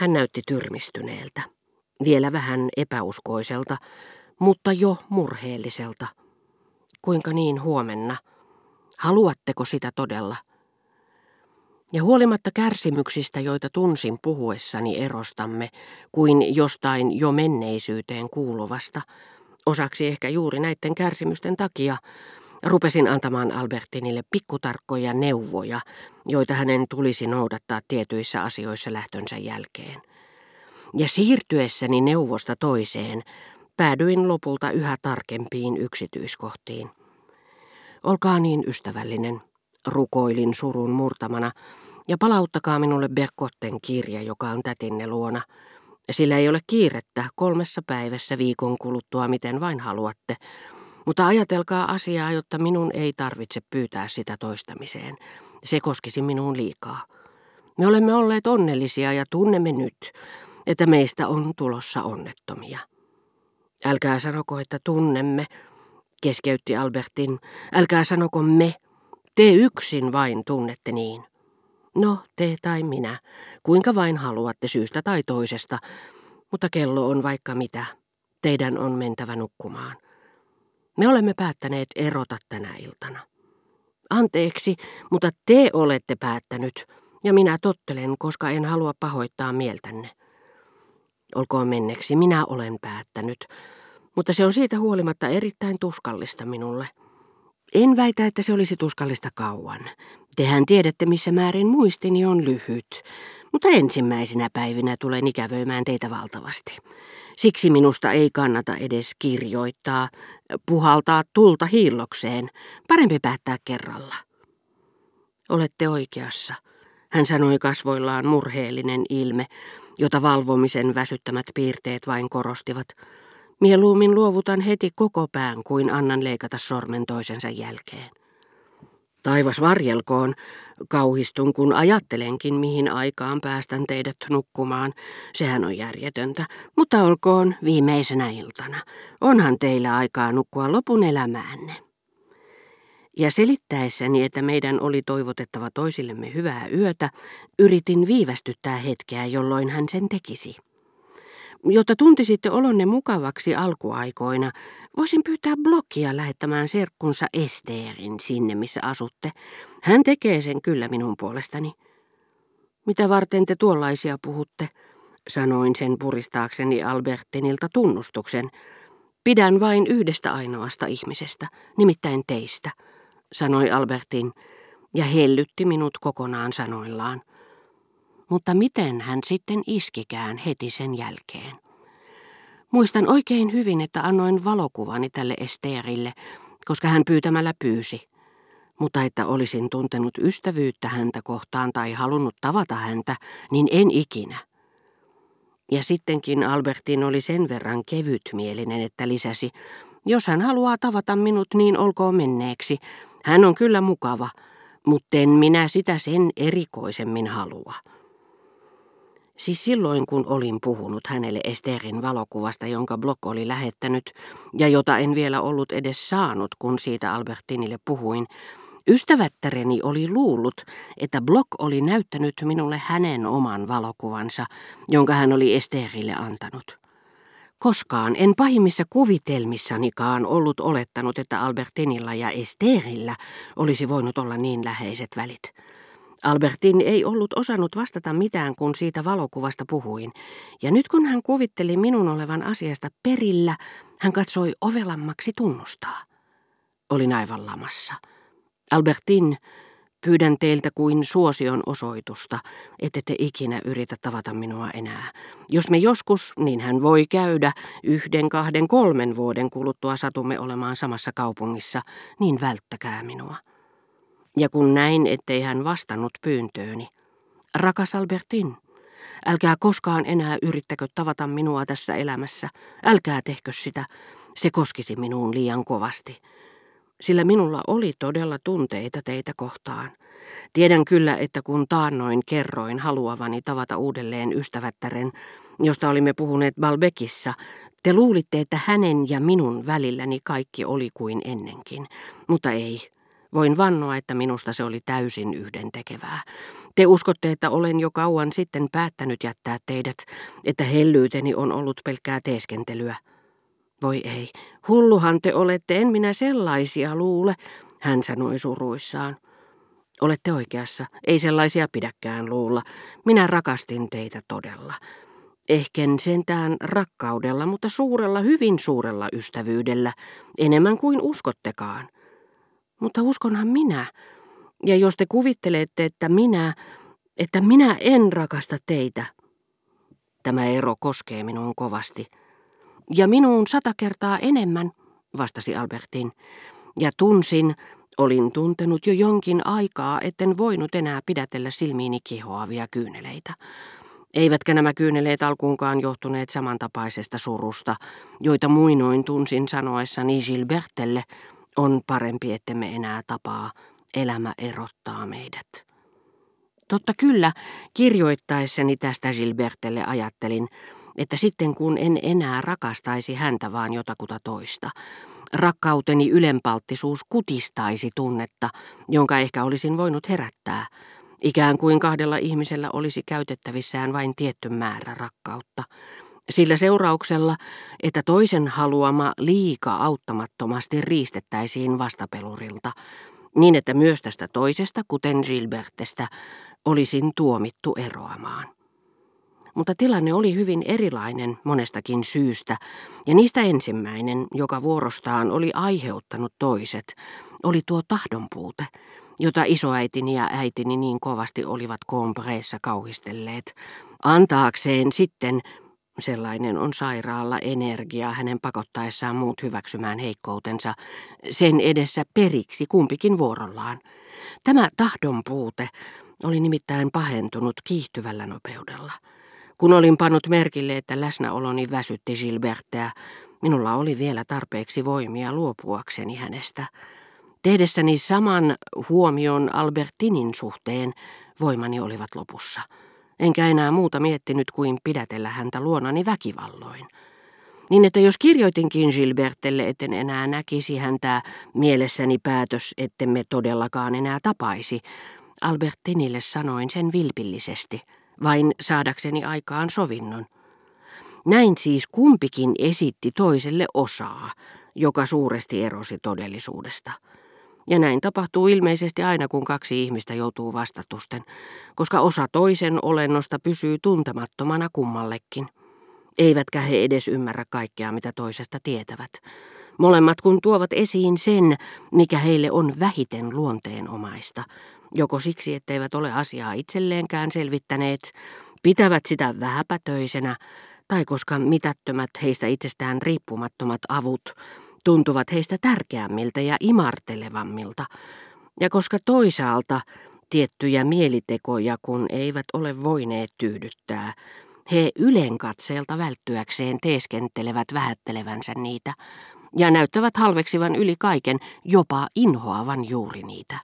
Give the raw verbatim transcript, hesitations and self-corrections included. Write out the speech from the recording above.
Hän näytti tyrmistyneeltä, vielä vähän epäuskoiselta, mutta jo murheelliselta. Kuinka niin huomenna? Haluatteko sitä todella? Ja huolimatta kärsimyksistä, joita tunsin puhuessani erostamme, kuin jostain jo menneisyyteen kuuluvasta, osaksi ehkä juuri näiden kärsimysten takia, rupesin antamaan Albertinille pikkutarkkoja neuvoja, joita hänen tulisi noudattaa tietyissä asioissa lähtönsä jälkeen. Ja siirtyessäni neuvosta toiseen, päädyin lopulta yhä tarkempiin yksityiskohtiin. Olkaa niin ystävällinen, rukoilin surun murtamana, ja palauttakaa minulle Bergotten kirja, joka on tätinne luona. Sillä ei ole kiirettä, kolmessa päivässä viikon kuluttua, miten vain haluatte, mutta ajatelkaa asiaa, jotta minun ei tarvitse pyytää sitä toistamiseen. Se koskisi minuun liikaa. Me olemme olleet onnellisia ja tunnemme nyt, että meistä on tulossa onnettomia. Älkää sanoko, että tunnemme, keskeytti Albertin. Älkää sanoko me. Te yksin vain tunnette niin. No, te tai minä, kuinka vain haluatte syystä tai toisesta, mutta kello on vaikka mitä. Teidän on mentävä nukkumaan. Me olemme päättäneet erota tänä iltana. Anteeksi, mutta te olette päättänyt, ja minä tottelen, koska en halua pahoittaa mieltänne. Olkoon menneksi, minä olen päättänyt, mutta se on siitä huolimatta erittäin tuskallista minulle. En väitä, että se olisi tuskallista kauan. Tehän tiedätte, missä määrin muistini on lyhyt, mutta ensimmäisenä päivinä tulen ikävöimään teitä valtavasti. Siksi minusta ei kannata edes kirjoittaa, puhaltaa tulta hiillokseen. Parempi päättää kerralla. Olette oikeassa, hän sanoi kasvoillaan murheellinen ilme, jota valvomisen väsyttämät piirteet vain korostivat. Mieluummin luovutan heti koko pään, kuin annan leikata sormen toisensa jälkeen. Taivas varjelkoon, kauhistun kun ajattelenkin, mihin aikaan päästän teidät nukkumaan. Sehän on järjetöntä, mutta olkoon viimeisenä iltana. Onhan teillä aikaa nukkua lopun elämäänne. Ja selittäessäni, että meidän oli toivotettava toisillemme hyvää yötä, yritin viivästyttää hetkeä, jolloin hän sen tekisi. Jotta tuntisitte olonne mukavaksi alkuaikoina, voisin pyytää Blokia lähettämään serkkunsa Esterin sinne, missä asutte. Hän tekee sen kyllä minun puolestani. Mitä varten te tuollaisia puhutte? Sanoin sen puristaakseni Albertinilta tunnustuksen. Pidän vain yhdestä ainoasta ihmisestä, nimittäin teistä, sanoi Albertin ja hellytti minut kokonaan sanoillaan. Mutta miten hän sitten iskikään heti sen jälkeen? Muistan oikein hyvin, että annoin valokuvani tälle Esterille, koska hän pyytämällä pyysi. Mutta että olisin tuntenut ystävyyttä häntä kohtaan tai halunnut tavata häntä, niin en ikinä. Ja sittenkin Albertin oli sen verran kevytmielinen, että lisäsi, jos hän haluaa tavata minut, niin olkoon menneeksi. Hän on kyllä mukava, mutten minä sitä sen erikoisemmin halua. Siis silloin, kun olin puhunut hänelle Esterin valokuvasta, jonka Blok oli lähettänyt, ja jota en vielä ollut edes saanut, kun siitä Albertinille puhuin, ystävättäreni oli luullut, että Blok oli näyttänyt minulle hänen oman valokuvansa, jonka hän oli Esterille antanut. Koskaan en pahimmissa kuvitelmissanikaan ollut olettanut, että Albertinilla ja Esterillä olisi voinut olla niin läheiset välit. Albertin ei ollut osannut vastata mitään, kun siitä valokuvasta puhuin, ja nyt kun hän kuvitteli minun olevan asiasta perillä, hän katsoi ovelammaksi tunnustaa. Olin aivan lamassa. Albertin, pyydän teiltä kuin suosion osoitusta, ette te ikinä yritä tavata minua enää. Jos me joskus, niin hän voi käydä, yhden, kahden, kolmen vuoden kuluttua satumme olemaan samassa kaupungissa, niin välttäkää minua. Ja kun näin, ettei hän vastannut pyyntööni. Rakas Albertin, älkää koskaan enää yrittäkö tavata minua tässä elämässä. Älkää tehkö sitä. Se koskisi minuun liian kovasti. Sillä minulla oli todella tunteita teitä kohtaan. Tiedän kyllä, että kun taannoin kerroin haluavani tavata uudelleen ystävättären, josta olimme puhuneet Balbekissa, te luulitte, että hänen ja minun välilläni kaikki oli kuin ennenkin, mutta ei. Voin vannoa, että minusta se oli täysin yhdentekevää. Te uskotte, että olen jo kauan sitten päättänyt jättää teidät, että hellyyteni on ollut pelkkää teeskentelyä. Voi ei, hulluhan te olette, en minä sellaisia luule, hän sanoi suruissaan. Olette oikeassa, ei sellaisia pidäkään luulla. Minä rakastin teitä todella. Ehken sentään rakkaudella, mutta suurella, hyvin suurella ystävyydellä, enemmän kuin uskottekaan. Mutta uskonhan minä. Ja jos te kuvittelette, että minä, että minä en rakasta teitä. Tämä ero koskee minuun kovasti. Ja minuun sata kertaa enemmän, vastasi Albertine. Ja tunsin, olin tuntenut jo jonkin aikaa, etten voinut enää pidätellä silmiini kihoavia kyyneleitä. Eivätkä nämä kyyneleet alkuunkaan johtuneet samantapaisesta surusta, joita muinoin tunsin sanoessani Gilbertelle, on parempi, ettemme enää tapaa. Elämä erottaa meidät. Totta kyllä, kirjoittaessani tästä Gilbertelle ajattelin, että sitten kun en enää rakastaisi häntä vaan jotakuta toista, rakkauteni ylenpalttisuus kutistaisi tunnetta, jonka ehkä olisin voinut herättää. Ikään kuin kahdella ihmisellä olisi käytettävissään vain tietty määrä rakkautta. Sillä seurauksella, että toisen haluama liika auttamattomasti riistettäisiin vastapelurilta, niin että myös tästä toisesta, kuten Gilbertestä, olisin tuomittu eroamaan. Mutta tilanne oli hyvin erilainen monestakin syystä, ja niistä ensimmäinen, joka vuorostaan oli aiheuttanut toiset, oli tuo tahdonpuute, jota isoäitini ja äitini niin kovasti olivat Combreessa kauhistelleet, antaakseen sitten... Sellainen on sairaalla energia hänen pakottaessaan muut hyväksymään heikkoutensa, sen edessä periksi kumpikin vuorollaan. Tämä tahdon puute oli nimittäin pahentunut kiihtyvällä nopeudella. Kun olin pannut merkille, että läsnäoloni väsytti Gilbertea, minulla oli vielä tarpeeksi voimia luopuakseni hänestä. Tehdessäni saman huomion Albertinin suhteen voimani olivat lopussa. Enkä enää muuta miettinyt kuin pidätellä häntä luonani väkivalloin. Niin että jos kirjoitinkin Gilbertelle, etten enää näkisi häntä, mielessäni päätös, ettemme todellakaan enää tapaisi, Albertinille sanoin sen vilpillisesti, vain saadakseni aikaan sovinnon. Näin siis kumpikin esitti toiselle osaa, joka suuresti erosi todellisuudesta. Ja näin tapahtuu ilmeisesti aina, kun kaksi ihmistä joutuu vastatusten, koska osa toisen olennosta pysyy tuntemattomana kummallekin. Eivätkä he edes ymmärrä kaikkea, mitä toisesta tietävät. Molemmat kun tuovat esiin sen, mikä heille on vähiten luonteenomaista, joko siksi, etteivät ole asiaa itselleenkään selvittäneet, pitävät sitä vähäpätöisenä, tai koska mitättömät heistä itsestään riippumattomat avut tuntuvat heistä tärkeämmiltä ja imartelevammilta, ja koska toisaalta tiettyjä mielitekoja kun eivät ole voineet tyydyttää, he ylenkatseelta välttyäkseen teeskentelevät vähättelevänsä niitä ja näyttävät halveksivan yli kaiken, jopa inhoavan juuri niitä.